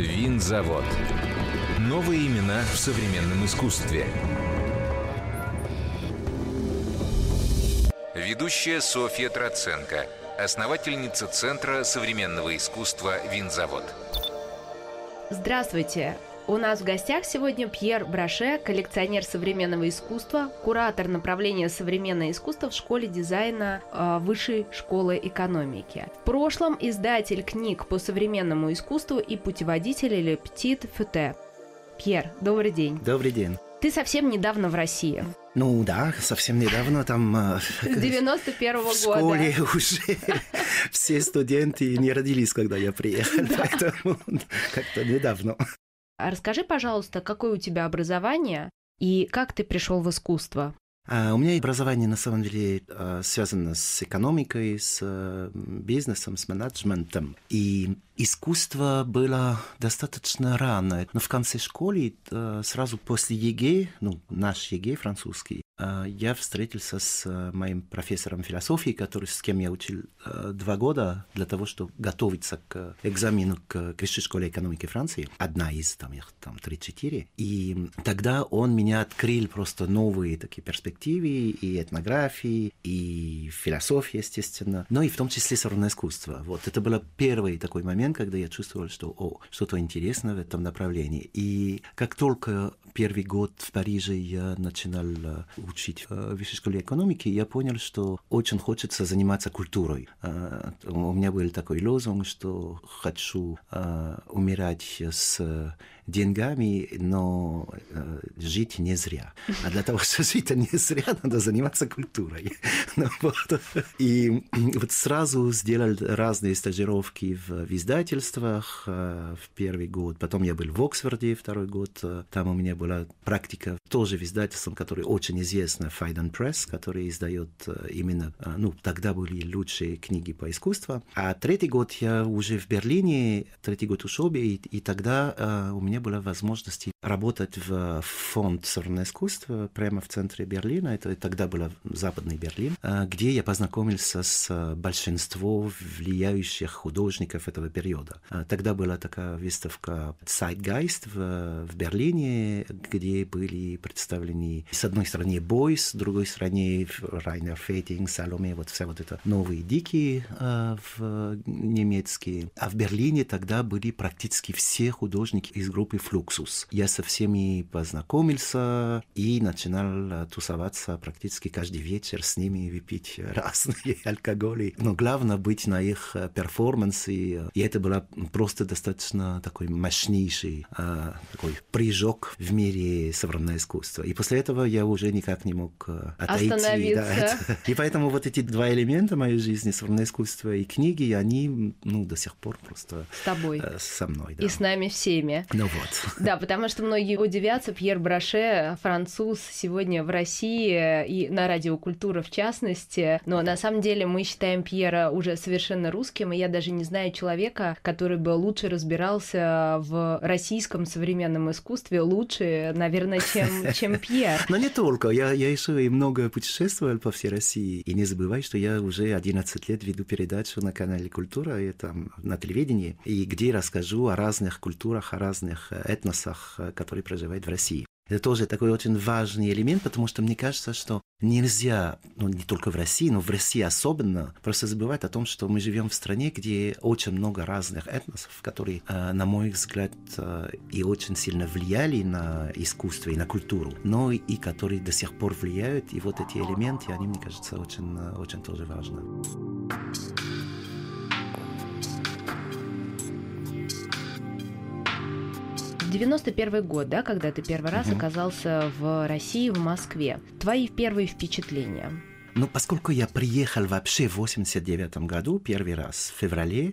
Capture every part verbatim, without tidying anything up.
Винзавод. Новые имена в современном искусстве. Ведущая Софья Троценко, основательница Центра современного искусства «Винзавод». Здравствуйте! У нас в гостях сегодня Пьер Броше, коллекционер современного искусства, куратор направления современное искусство в школе дизайна э, Высшей школы экономики. В прошлом издатель книг по современному искусству и путеводитель «Птит Футе». Пьер, добрый день. Добрый день. Ты совсем недавно в России. Ну да, совсем недавно, там... С девяносто первого года. В школе уже все студенты не родились, когда я приехал, поэтому как-то недавно. Расскажи, пожалуйста, какое у тебя образование и как ты пришел в искусство? У меня образование, на самом деле, связано с экономикой, с бизнесом, с менеджментом. И искусство было достаточно рано. Но в конце школы, сразу после ЕГЭ, ну, наш ЕГЭ французский, я встретился с моим профессором философии, который, с кем я учил два года для того, чтобы готовиться к экзамену к Высшей школе экономики Франции. Одна из, там, их там три-четыре. И тогда он меня открыл просто новые такие перспективы и этнографии, и философии, естественно, но и в том числе современное искусство. Вот это был первый такой момент, когда я чувствовал, что о, что-то интересное в этом направлении. И как только первый год в Париже я начинал учить в Высшей школе экономики, я понял, что очень хочется заниматься культурой. У меня был такой лозунг, что хочу умирать с деньгами, но жить не зря. А для того, чтобы жить не зря, надо заниматься культурой. Ну, вот. И вот сразу сделал разные стажировки в, в издательствах в первый год. Потом я был в Оксфорде второй год. Там у меня была практика тоже в издательстве, которое очень известно, Файден Пресс, который издает именно, ну, тогда были лучшие книги по искусству. А третий год я уже в Берлине, третий год учебы, и, и тогда у меня была возможность работать в фонд современного искусства прямо в центре Берлина, это тогда был Западный Берлин, где я познакомился с большинством влияющих художников этого периода. Тогда была такая выставка Zeitgeist в, в Берлине, где были представлены с одной стороны Бойс, с другой стороны Райнер Фейтинг, Саломе, вот все вот это новые дикие в, немецкие. А в Берлине тогда были практически все художники из группы «Флюксус». Я со всеми познакомился и начинал тусоваться практически каждый вечер с ними, выпить разные алкоголи. Но главное быть на их перформансе. И это было просто достаточно такой мощнейший такой прыжок в мире современного искусства. И после этого я уже никак не мог отойти. Остановиться. Да, и поэтому вот эти два элемента моей жизни, современное искусство и книги, они, ну, до сих пор просто... С тобой. Со мной, да. И с нами всеми. Ну вот. Да, потому что многие удивятся, Пьер Броше, француз, сегодня в России и на Радио Культура в частности, но на самом деле мы считаем Пьера уже совершенно русским, и я даже не знаю человека, который бы лучше разбирался в российском современном искусстве, лучше, наверное, чем, чем Пьер. Но не только, я, я еще и много путешествовал по всей России, и не забывай, что я уже одиннадцать лет веду передачу на канале Культура, и там на телевидении, и где расскажу о разных культурах, культурах, о разных этносах, которые проживают в России. Это тоже такой очень важный элемент, потому что мне кажется, что нельзя, ну, не только в России, но в России особенно, просто забывать о том, что мы живем в стране, где очень много разных этносов, которые, на мой взгляд, и очень сильно влияли на искусство и на культуру, но и которые до сих пор влияют. И вот эти элементы, они, мне кажется, очень, очень тоже важны. девяносто первый год, да, когда ты первый раз оказался в России, в Москве. Твои первые впечатления? Ну, поскольку я приехал вообще в восемьдесят девятом году, первый раз, в феврале,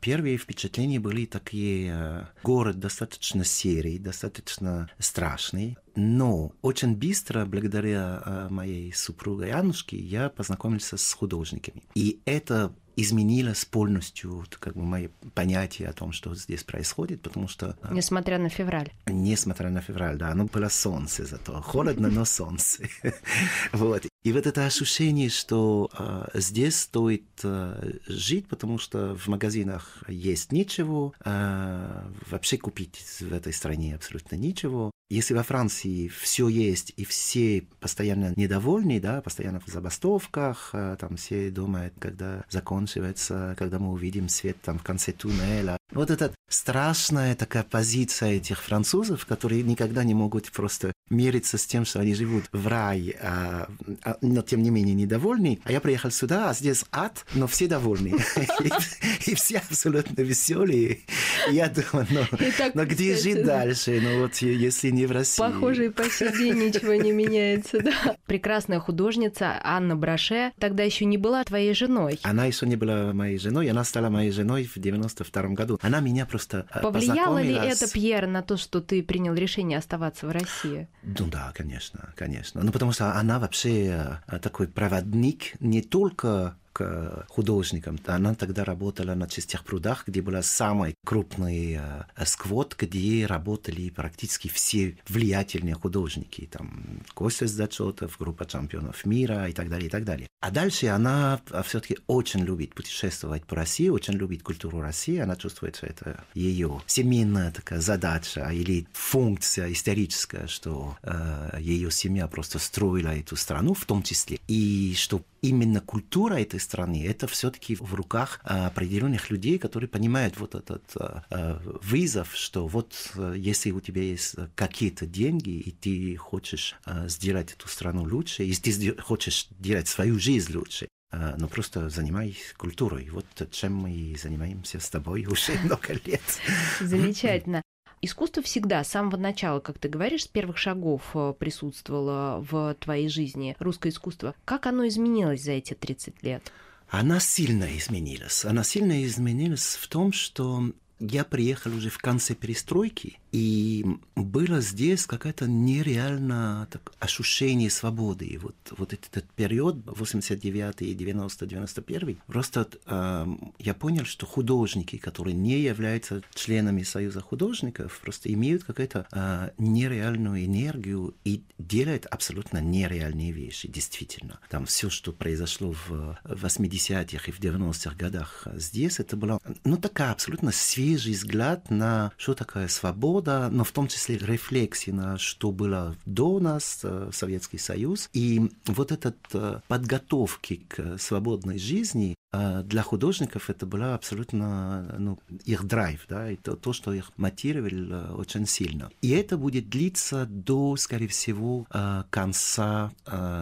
первые впечатления были такие. Город достаточно серый, достаточно страшный. Но очень быстро, благодаря моей супруге Анушке, я познакомился с художниками. И это... изменилось полностью, как бы, мои понятия о том, что здесь происходит, потому что... Несмотря на февраль. Несмотря на февраль, да. Оно было солнце зато. Холодно, но солнце. Вот. И вот это ощущение, что э, здесь стоит э, жить, потому что в магазинах есть ничего, э, вообще купить в этой стране абсолютно ничего. Если во Франции все есть и все постоянно недовольны, да, постоянно в забастовках, э, там все думают, когда закончивается, когда мы увидим свет там в конце туннеля. Вот эта страшная такая позиция этих французов, которые никогда не могут просто мириться с тем, что они живут в рай, а, а, но тем не менее недовольны. А я приехал сюда, а здесь ад, но все довольны. И все абсолютно веселые. Я думаю, но где жить дальше? Ну вот если не в России. Похоже, и по сей день ничего не меняется, да. Прекрасная художница Анна Броше тогда еще не была твоей женой. Она еще не была моей женой, она стала моей женой в девяносто втором году. Она меня просто повлияло ли это, Пьер, на то, что ты принял решение оставаться в России? Ну да, конечно, конечно. Ну потому что она вообще такой проводник не только к художникам. Она тогда работала на Чистых прудах, где был самый крупный сквот, где работали практически все влиятельные художники. Там Костя Зачётов, группа чемпионов мира и так далее, и так далее. А дальше она все-таки очень любит путешествовать по России, очень любит культуру России. Она чувствует, что это ее семейная такая задача или функция историческая, что э, ее семья просто строила эту страну в том числе. И что именно культура этой страны, это все-таки в руках определенных людей, которые понимают вот этот вызов, что вот если у тебя есть какие-то деньги, и ты хочешь сделать эту страну лучше, и ты хочешь делать свою жизнь лучше, но просто занимайся культурой. Вот чем мы занимаемся с тобой уже много лет. Замечательно. Искусство всегда, с самого начала, как ты говоришь, с первых шагов присутствовало в твоей жизни, русское искусство. Как оно изменилось за эти тридцать лет? Она сильно изменилась. Она сильно изменилась в том, что я приехал уже в конце перестройки, и было здесь какое-то нереальное так, ощущение свободы. Вот, вот этот, этот период, восемьдесят девятый, девяностый, девяносто первый, просто э, я понял, что художники, которые не являются членами Союза художников, просто имеют какую-то э, нереальную энергию и делают абсолютно нереальные вещи, действительно. Там все, что произошло в восьмидесятых и в девяностых годах здесь, это была ну, такая абсолютно свежий взгляд на что такое свобода, но в том числе рефлексии на что было до нас, Советский Союз. И вот этот подготовки к свободной жизни для художников это было абсолютно ну, их драйв, да, это то, что их мотивировало очень сильно. И это будет длиться до, скорее всего, конца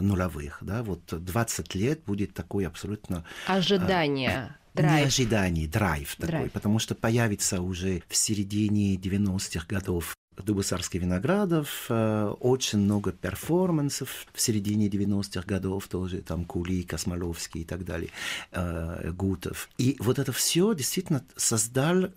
нулевых. Да? Вот двадцать лет будет такое абсолютно... Ожидание. Драйв. Не ожидание, драйв такой, драйв. Потому что появится уже в середине девяностых годов Дубосарский, Виноградов, очень много перформансов в середине девяностых годов тоже, там Кули, Космоловский и так далее, Гутов. И вот это все действительно создал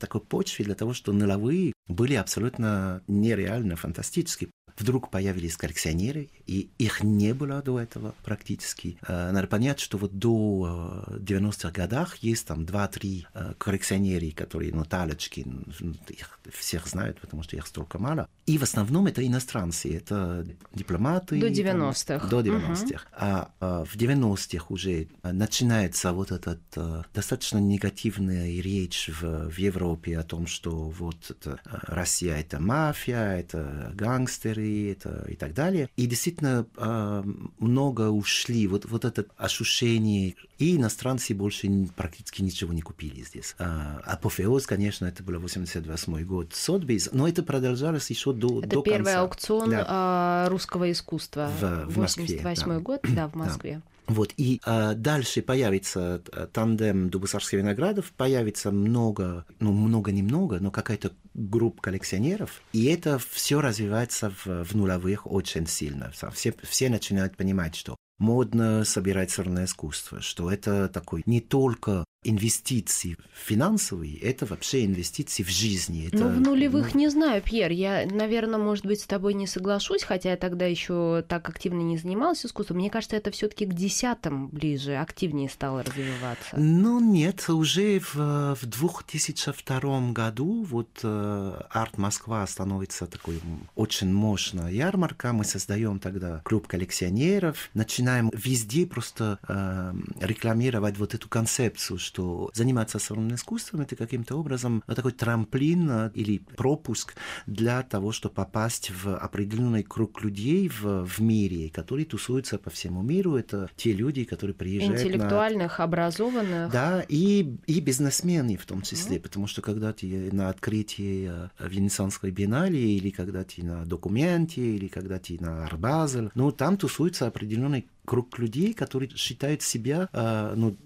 такой почву для того, что нулевые были абсолютно нереально фантастические. Вдруг появились коллекционеры, и их не было до этого практически. Надо понять, что вот до девяностых годах есть там два-три коллекционеры, которые, ну, Талочкин, их всех знают, потому что их столько мало. И в основном это иностранцы, это дипломаты. До девяностых. Там, до девяностых. Угу. А, а в девяностых уже начинается вот этот а, достаточно негативная речь в, в Европе о том, что вот это, Россия это мафия, это гангстеры, это и так далее. И действительно много ушли. Вот, вот это ощущение. И иностранцы больше практически ничего не купили здесь. Апофеоз, конечно, это был восемьдесят восьмой год Сотбис, но это продолжалось еще до, это до конца. Это первый аукцион да. русского искусства. В, в восемьдесят восьмой да. год, да, в Москве. Да. Вот, и э, дальше появится тандем Дубосарский-Виноградов, появится много, ну, много-немного, но какая-то группа коллекционеров, и это все развивается в, в нулевых очень сильно. Все, все начинают понимать, что модно собирать сырное искусство, что это такой не только Инвестиции финансовые – это вообще инвестиции в жизни. Это, ну, в нулевых ну... не знаю, Пьер. Я, наверное, может быть, с тобой не соглашусь, хотя я тогда еще так активно не занималась искусством. Мне кажется, это все-таки к десятым ближе, активнее стало развиваться. Ну, нет, уже в, в две тысячи втором году вот «Арт Москва» становится такой очень мощной ярмаркой. Мы создаем тогда клуб коллекционеров, начинаем везде просто э, рекламировать вот эту концепцию, что заниматься современным искусством – это каким-то образом такой трамплин или пропуск для того, чтобы попасть в определенный круг людей в, в мире, которые тусуются по всему миру. Это те люди, которые приезжают интеллектуальных, на... образованных. Да, и, и бизнесмены в том числе, mm-hmm. потому что когда ты на открытии Венецианской биеннале, или когда ты на документе, или когда ты на Арбазель, ну, там тусуется определенный круг людей, которые считают себя э, ну,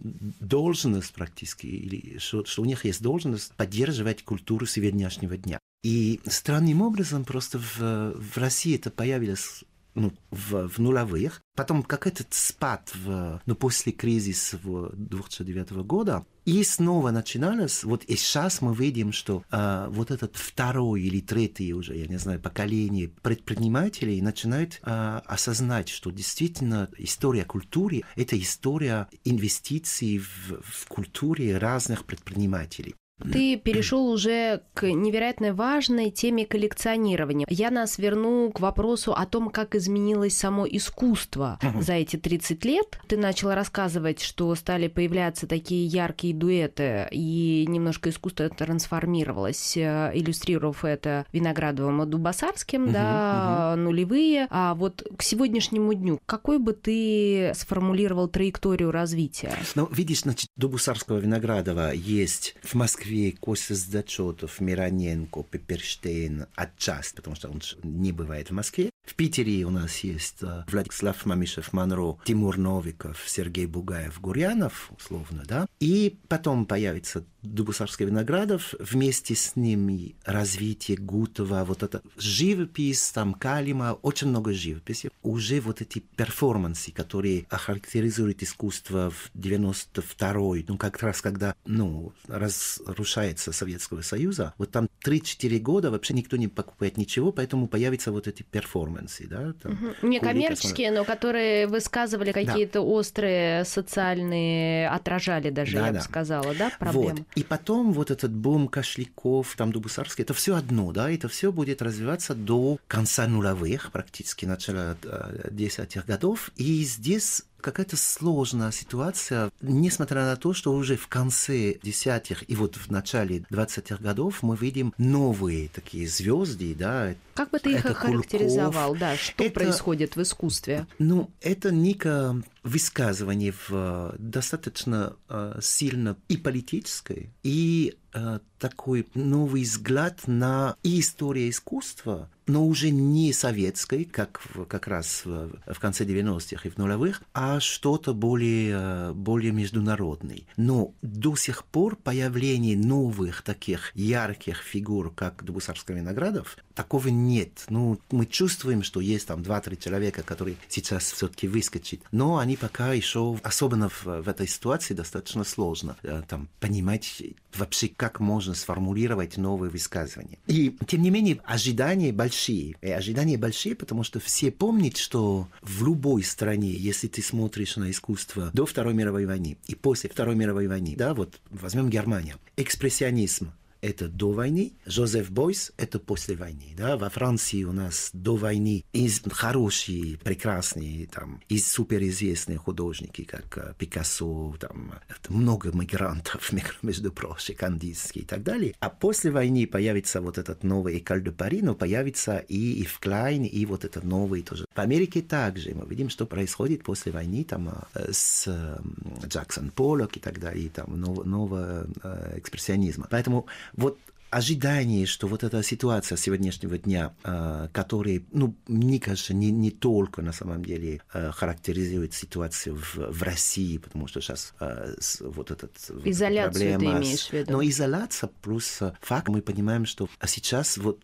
должность практически, или что, что у них есть должность поддерживать культуру сегодняшнего дня. И странным образом просто в, в России это появилось ну, в, в нулевых. Потом какой-то спад в, ну, после кризиса две тысячи девятого года. И снова начиналось, вот и сейчас мы видим, что э, вот этот второй или третий уже, я не знаю, поколение предпринимателей начинает э, осознать, что действительно история культуры – это история инвестиций в, в культуре разных предпринимателей. Ты перешел уже к невероятно важной теме коллекционирования. Я нас верну к вопросу о том, как изменилось само искусство за эти тридцать лет. Ты начала рассказывать, что стали появляться такие яркие дуэты, и немножко искусство трансформировалось, иллюстрировав это Виноградовым и Дубосарским, да, нулевые. А вот к сегодняшнему дню, какой бы ты сформулировал траекторию развития? Ну, видишь, значит, Дубосарского, Виноградова есть в Москве, Костя Зачётов, Мироненко, Пепперштейн отчасти, потому что он не бывает в Москве. В Питере у нас есть Владислав Мамишев-Монро, Тимур Новиков, Сергей Бугаев, Гурьянов, условно, да. И потом появится Дубосарский, Виноградов, вместе с ними развитие Гутова, вот это живопись, там Калима, очень много живописи. Уже вот эти перформансы, которые охарактеризуют искусство в девяносто второй, ну как раз когда, ну, разрушается Советского Союза, вот там три-четыре года вообще никто не покупает ничего, поэтому появятся вот эти перформансы. Да, там, угу. Не коммерческие, но которые высказывали какие-то да. острые социальные, отражали даже, да, я да. бы сказала, да, проблемы. Вот. И потом вот этот бум Кошляков, там Дубосарский, это все одно, да, это все будет развиваться до конца нулевых, практически начала десятых годов, и здесь какая-то сложная ситуация, несмотря на то, что уже в конце десятых и вот в начале двадцатых годов мы видим новые такие звезды, да. Как бы ты их охарактеризовал, да, что это происходит в искусстве? Ну, это некое высказывание в достаточно э, сильно и политическое, и э, такой новый взгляд на и историю искусства, но уже не советской, как, как раз в, в конце девяностых и в нулевых, а что-то более, более международное. Но до сих пор появление новых таких ярких фигур, как Дубосарский, Виноградов, такого нет. Ну, мы чувствуем, что есть там два-три человека, которые сейчас все-таки выскочат, но они пока еще, особенно в, в этой ситуации, достаточно сложно там понимать вообще, как можно сформулировать новые высказывания. И, тем не менее, ожидания большие. И ожидания большие, потому что все помнят, что в любой стране, если ты смотришь на искусство до Второй мировой войны и после Второй мировой войны, да, вот возьмем Германию, экспрессионизм — это до войны, Жозеф Бойс — это после войны. Да? Во Франции у нас до войны из хорошие, прекрасные, там, из суперизвестные художники, как Пикассо, там, много мигрантов, между прочим, Кандинский и так далее. А после войны появится вот этот новый Эколь де Пари, но появится и Ив Кляйн, и вот этот новый тоже. В Америке также мы видим, что происходит после войны там, с Джексон Поллок и так далее, там, нового экспрессионизма. Поэтому вот ожидание, что вот эта ситуация сегодняшнего дня, э, которая, ну, мне кажется, не, не только на самом деле э, характеризует ситуацию в, в России, потому что сейчас э, с, вот этот изоляция, ты имеешь в виду. Но изоляция плюс факт, мы понимаем, что сейчас вот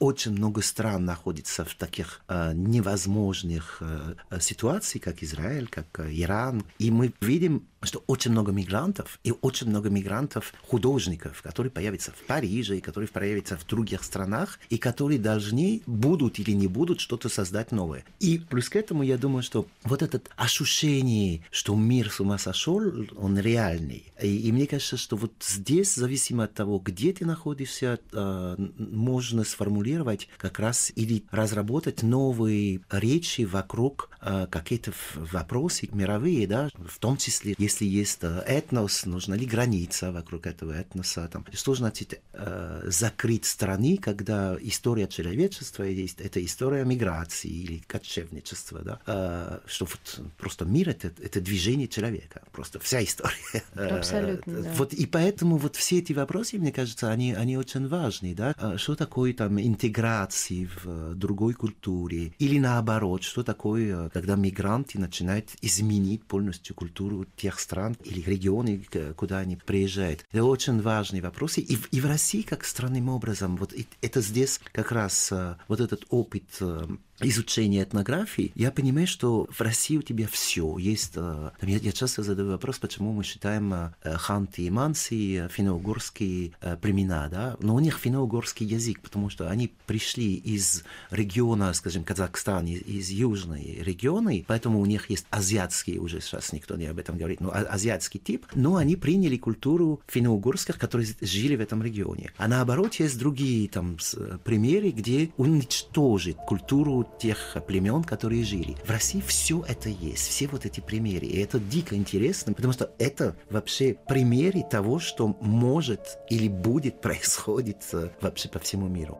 очень много стран находится в таких э, невозможных э, ситуациях, как Израиль, как Иран, и мы видим что очень много мигрантов и очень много мигрантов-художников, которые появятся в Париже, и которые появятся в других странах, и которые должны, будут или не будут, что-то создать новое. И плюс к этому, я думаю, что вот это ощущение, что мир с ума сошел, он реальный. И, и мне кажется, что вот здесь, зависимо от того, где ты находишься, э, можно сформулировать как раз или разработать новые речи вокруг э, каких-то вопросов мировые, да, в том числе, если есть этнос, нужна ли граница вокруг этого этноса? Там. Что значит э, закрыть страны, когда история человечества есть, это история миграции или кочевничества, да? Э, что вот просто мир это, это движение человека, просто вся история. Абсолютно. Э, да. Вот и поэтому вот все эти вопросы, мне кажется, они, они очень важны, да? Что такое там интеграции в другой культуре или наоборот, что такое, когда мигранты начинают изменить полностью культуру тех стран или регионы, куда они приезжают. Это очень важные вопросы. И в, и в России, как странным образом, вот это здесь как раз вот этот опыт изучение этнографии, я понимаю, что в России у тебя все есть. Э, я, я часто задаю вопрос, почему мы считаем э, ханты и манси финно-угорские э, племена, да? Но у них финно-угорский язык, потому что они пришли из региона, скажем, Казахстана, из, из южной регионы, поэтому у них есть азиатский, уже сейчас никто не об этом говорит, но а, азиатский тип, но они приняли культуру финно-угорских, которые жили в этом регионе. А наоборот, есть другие там примеры, где уничтожить культуру тех племен, которые жили. В России все это есть, все вот эти примеры. И это дико интересно, потому что это вообще примеры того, что может или будет происходить вообще по всему миру.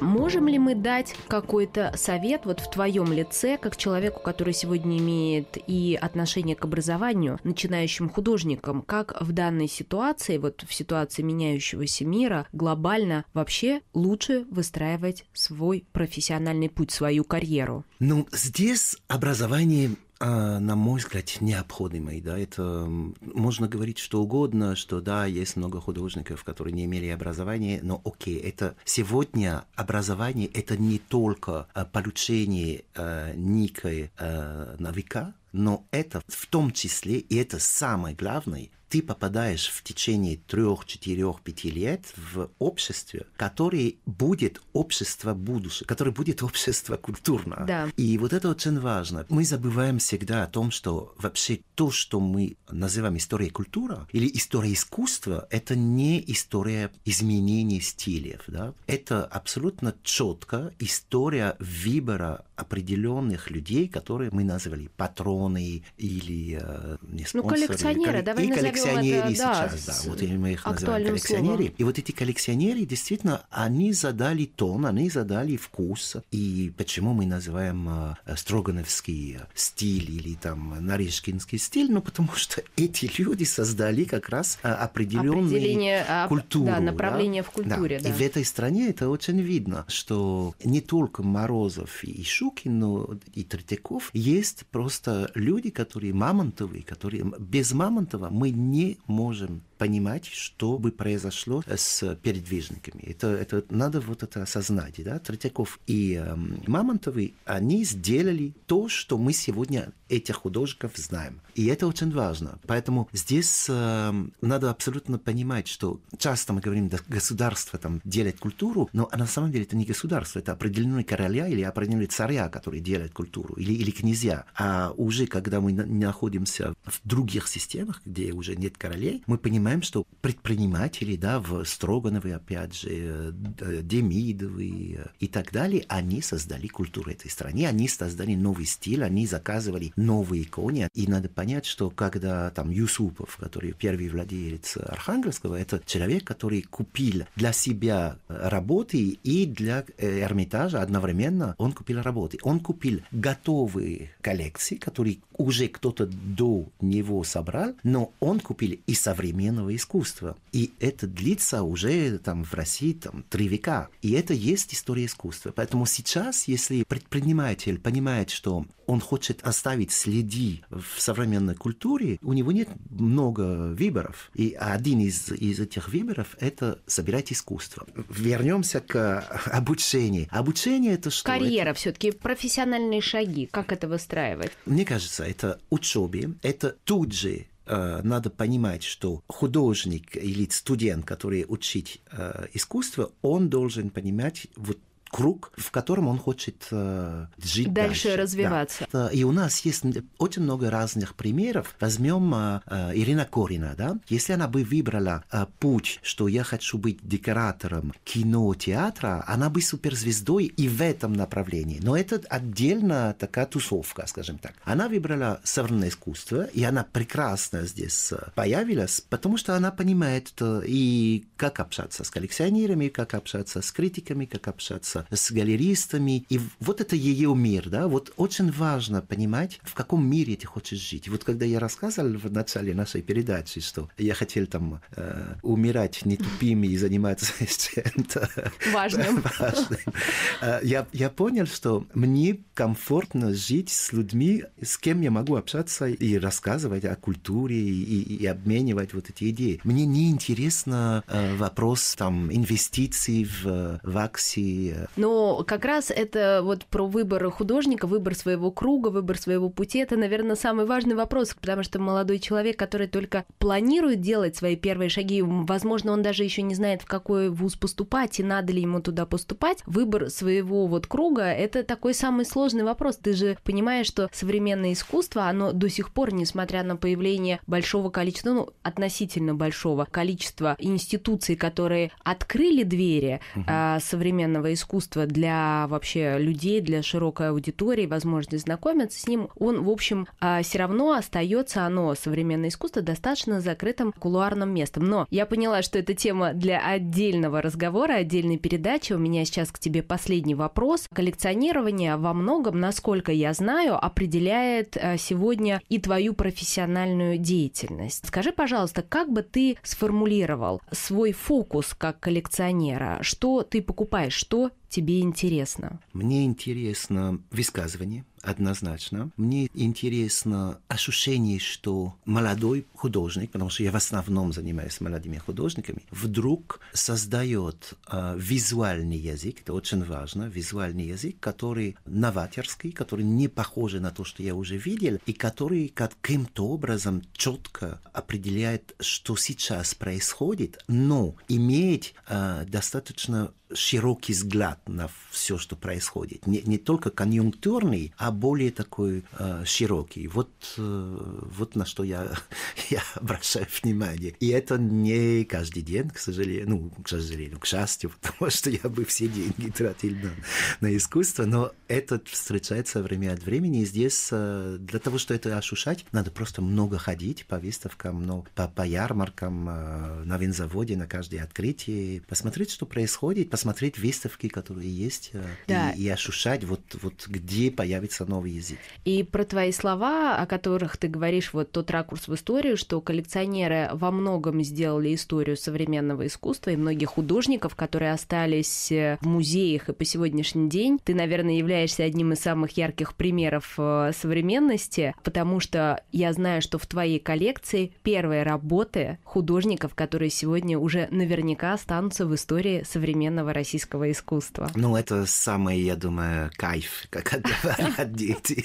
Можем ли мы дать какой-то совет вот в твоем лице, как человеку, который сегодня имеет и отношение к образованию, начинающим художникам, как в данной ситуации, вот в ситуации меняющегося мира, глобально вообще лучше выстраивать свой профессиональный путь, свою карьеру? Ну, здесь образование... А, на мой взгляд, необходимый, да, это можно говорить что угодно, что да, есть много художников, которые не имели образования, но окей, это сегодня образование, это не только получение э, некой э, навыка, но это в том числе, и это самое главное, ты попадаешь в течение трех, четырех, пяти лет в общество, которое будет общество будущего, которое будет общество культурное. Да. И вот это очень важно. Мы забываем всегда о том, что вообще то, что мы называем историей культуры или историей искусства, это не история изменения стилей. Да? Это абсолютно четко история выбора определенных людей, которые мы назвали патроны или э, не спонсоры. Ну, коллекционеры, давай и назовем коллекционеры это, да, сейчас, да, вот мы их называем коллекционеры. Словом. И вот эти коллекционеры, действительно, они задали тон, они задали вкус. И почему мы называем э, строгановский стиль или там норишкинский стиль? Ну, потому что эти люди создали как раз определенную культуру. Да, направление, да? В культуре. Да. Да. И в этой стране это очень видно, что не только Морозов и Шук, но и Третьяков, есть просто люди, которые Мамонтовы, которые без Мамонтова мы не можем понимать, что бы произошло с передвижниками. Это, это надо вот это осознать, да? Третьяков и э, Мамонтовы, они сделали то, что мы сегодня этих художников знаем. И это очень важно. Поэтому здесь э, надо абсолютно понимать, что часто мы говорим, да, государство там делает культуру, но на самом деле это не государство, это определенный короля или определенный царя, который делает культуру, или, или князья. А уже когда мы находимся в других системах, где уже нет королей, мы понимаем, что предприниматели, да, в Строгановы, опять же, Демидовы и так далее, они создали культуру этой страны, они создали новый стиль, они заказывали новые иконы. И надо понять, что когда там Юсупов, который первый владелец Архангельского, это человек, который купил для себя работы и для Эрмитажа одновременно он купил работы. Он купил готовые коллекции, которые уже кто-то до него собрал, но он купил и современные современного искусства. И это длится уже там, в России там, три века. И это есть история искусства. Поэтому сейчас, если предприниматель понимает, что он хочет оставить следы в современной культуре, у него нет много выборов. И один из, из этих выборов – это собирать искусство. Вернемся к обучению. Обучение – это что? Карьера это... все-таки профессиональные шаги. Как это выстраивать? Мне кажется, это учеба, это тут же надо понимать, что художник или студент, который учит э, искусство, он должен понимать вот круг, в котором он хочет э, жить дальше. Дальше развиваться. Да. И у нас есть очень много разных примеров. Возьмем э, э, Ирина Корина. Да? Если она бы выбрала э, путь, что я хочу быть декоратором кино, театра, она бы суперзвездой и в этом направлении. Но это отдельно такая тусовка, скажем так. Она выбрала современное искусство, и она прекрасно здесь появилась, потому что она понимает и как общаться с коллекционерами, как общаться с критиками, как общаться с галеристами. И вот это ее мир, да, вот очень важно понимать, в каком мире ты хочешь жить. Вот когда я рассказывал в начале нашей передачи, что я хотел там э, умирать не тупым и заниматься чем-то важным, важным. Я, я понял, что мне комфортно жить с людьми, с кем я могу общаться и рассказывать о культуре, и, и обменивать вот эти идеи. Мне не интересно э, вопрос там инвестиций в, в акции. Но как раз это вот про выбор художника, выбор своего круга, выбор своего пути, это, наверное, самый важный вопрос, потому что молодой человек, который только планирует делать свои первые шаги, возможно, он даже еще не знает, в какой вуз поступать и надо ли ему туда поступать. Выбор своего вот круга – это такой самый сложный вопрос. Ты же понимаешь, что современное искусство, оно до сих пор, несмотря на появление большого количества, ну, относительно большого количества институций, которые открыли двери угу. а, современного искусства, искусство для вообще людей, для широкой аудитории, возможность знакомиться с ним, он, в общем, все равно остается оно, современное искусство, достаточно закрытым кулуарным местом. Но я поняла, что это тема для отдельного разговора, отдельной передачи. У меня сейчас к тебе последний вопрос. Коллекционирование во многом, насколько я знаю, определяет сегодня и твою профессиональную деятельность. Скажи, пожалуйста, как бы ты сформулировал свой фокус как коллекционера? Что ты покупаешь? Что тебе интересно? Мне интересно высказывание, однозначно. Мне интересно ощущение, что молодой художник, потому что я в основном занимаюсь молодыми художниками, вдруг создает э, визуальный язык, это очень важно, визуальный язык, который новаторский, который не похож на то, что я уже видел, и который каким-то образом четко определяет, что сейчас происходит, но имеет э, достаточно широкий взгляд на все, что происходит. Не, не только конъюнктурный, а более такой э, широкий. Вот, э, вот на что я, я обращаю внимание. И это не каждый день, к сожалению, ну, к сожалению, к счастью, потому что я бы все деньги тратил на, на искусство, но это встречается время от времени. И здесь э, для того, чтобы это ощущать, надо просто много ходить по выставкам, но по, по ярмаркам, э, на Винзаводе, на каждое открытие, посмотреть, что происходит, посмотреть выставки, которые есть, да. и, и ощущать, вот, вот где появится новый язык. И про твои слова, о которых ты говоришь, вот тот ракурс в историю, что коллекционеры во многом сделали историю современного искусства, и многих художников, которые остались в музеях и по сегодняшний день, ты, наверное, являешься одним из самых ярких примеров современности, потому что я знаю, что в твоей коллекции первые работы художников, которые сегодня уже наверняка останутся в истории современного российского искусства. Ну, это самое, я думаю, кайф, как говорят дети.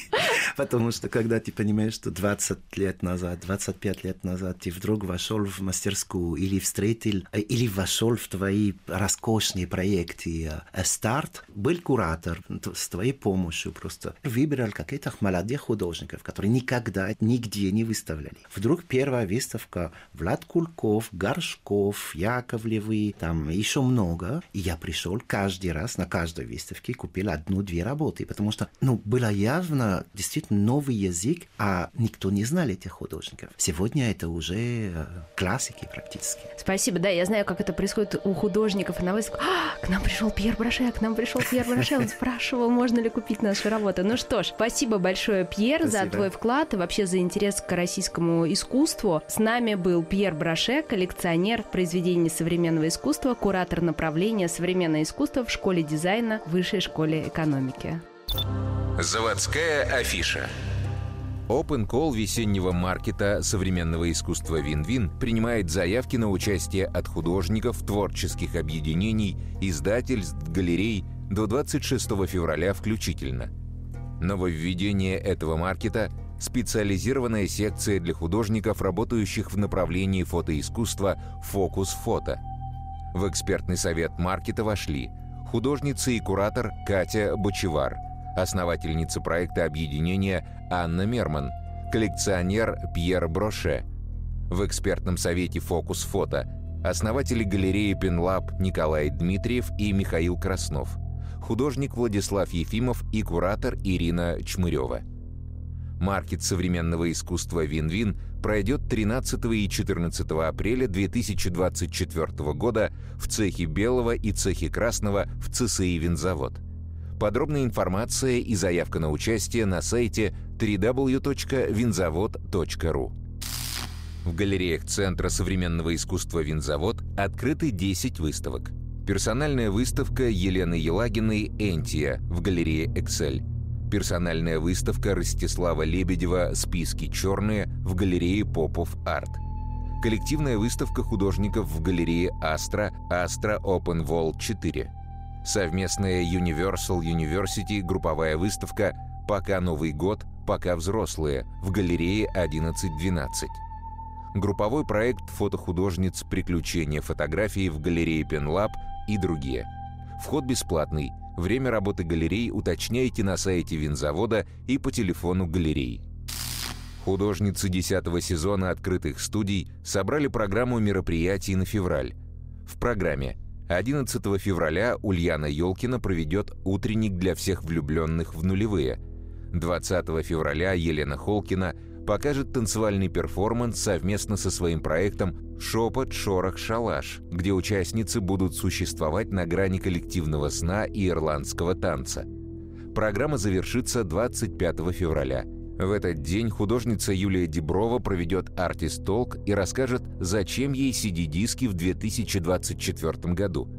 Потому что, когда ты понимаешь, что двадцать лет назад, двадцать пять лет назад ты вдруг вошел в мастерскую или встретил, или вошел в твои роскошные проекты старт, был куратор с твоей помощью просто. Выбирал каких-то молодых художников, которые никогда, нигде не выставляли. Вдруг первая выставка Влад Кульков, Горшков, Яковлевы, там еще много. И я я пришел каждый раз на каждой выставке, купил одну-две работы, потому что, ну, было явно действительно новый язык, а никто не знал этих художников. Сегодня это уже классики практически. Спасибо, да, я знаю, как это происходит у художников на выставке. А, к нам пришел Пьер Броше, к нам пришел Пьер Броше, он спрашивал, можно ли купить нашу работу. Ну что ж, спасибо большое, Пьер, спасибо за твой вклад и вообще за интерес к российскому искусству. С нами был Пьер Броше, коллекционер произведений современного искусства, куратор направления современное искусство в Школе дизайна Высшей школе экономики. Заводская афиша. Open Call весеннего маркета современного искусства «Вин-Вин» принимает заявки на участие от художников, творческих объединений, издательств, галерей до двадцать шестого февраля включительно. Нововведение этого маркета – специализированная секция для художников, работающих в направлении фотоискусства «Фокус фото». В экспертный совет маркета вошли художница и куратор Катя Бочевар, основательница проекта объединения Анна Мерман, коллекционер Пьер Броше. В экспертном совете «Фокус фото» основатели галереи «Пенлаб» Николай Дмитриев и Михаил Краснов, художник Владислав Ефимов и куратор Ирина Чмырева. Маркет современного искусства «Вин-Вин» пройдет тринадцатого и четырнадцатого апреля две тысячи двадцать четвёртого года в цехе Белого и цехе Красного в ЦСИ «Винзавод». Подробная информация и заявка на участие на сайте дабл-ю дабл-ю дабл-ю точка винзавод точка ру. В галереях Центра современного искусства «Винзавод» открыты десять выставок. Персональная выставка Елены Елагиной «Энтия» в галерее «Эксель». Персональная выставка Ростислава Лебедева «Списки черные» в галерее «Попов Арт». Коллективная выставка художников в галерее «Астра» «Астра Open Wall четыре». Совместная Universal University групповая выставка «Пока Новый год, пока взрослые» в галерее одиннадцать двенадцать. Групповой проект фотохудожниц «Приключения фотографии» в галерее «Пенлаб» и другие. Вход бесплатный. Время работы галерей уточняйте на сайте Винзавода и по телефону галерей. Художницы десятого сезона открытых студий собрали программу мероприятий на февраль. В программе одиннадцатого февраля Ульяна Ёлкина проведет утренник для всех влюбленных в нулевые. двадцатого февраля Елена Холкина покажет танцевальный перформанс совместно со своим проектом «Шепот, шорох, шалаш», где участницы будут существовать на грани коллективного сна и ирландского танца. Программа завершится двадцать пятого февраля. В этот день художница Юлия Деброва проведет «Артист-толк» и расскажет, зачем ей си ди-диски в две тысячи двадцать четвёртом году.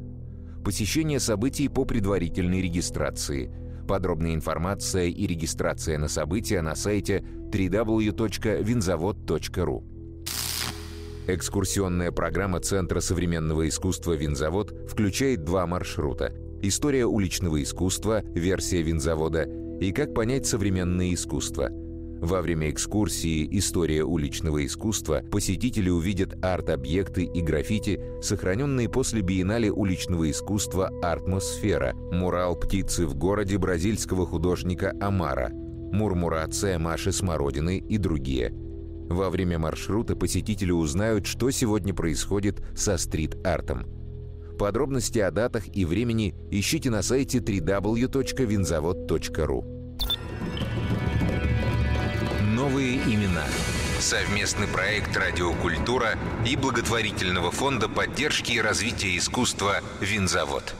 Посещение событий по предварительной регистрации. Подробная информация и регистрация на события на сайте дабл-ю дабл-ю дабл-ю точка винзавод точка ру. Экскурсионная программа Центра современного искусства «Винзавод» включает два маршрута: «История уличного искусства», версия «Винзавода», и «Как понять современное искусство». Во время экскурсии «История уличного искусства» посетители увидят арт-объекты и граффити, сохраненные после биеннале уличного искусства «Артмосфера», мурал «Птицы в городе» бразильского художника Амара, мурмурация Маши Смородины и другие. Во время маршрута посетители узнают, что сегодня происходит со стрит-артом. Подробности о датах и времени ищите на сайте дабл-ю дабл-ю дабл-ю точка винзавод точка ру. Новые имена. Совместный проект «Радио Культура» и благотворительного фонда поддержки и развития искусства «Винзавод».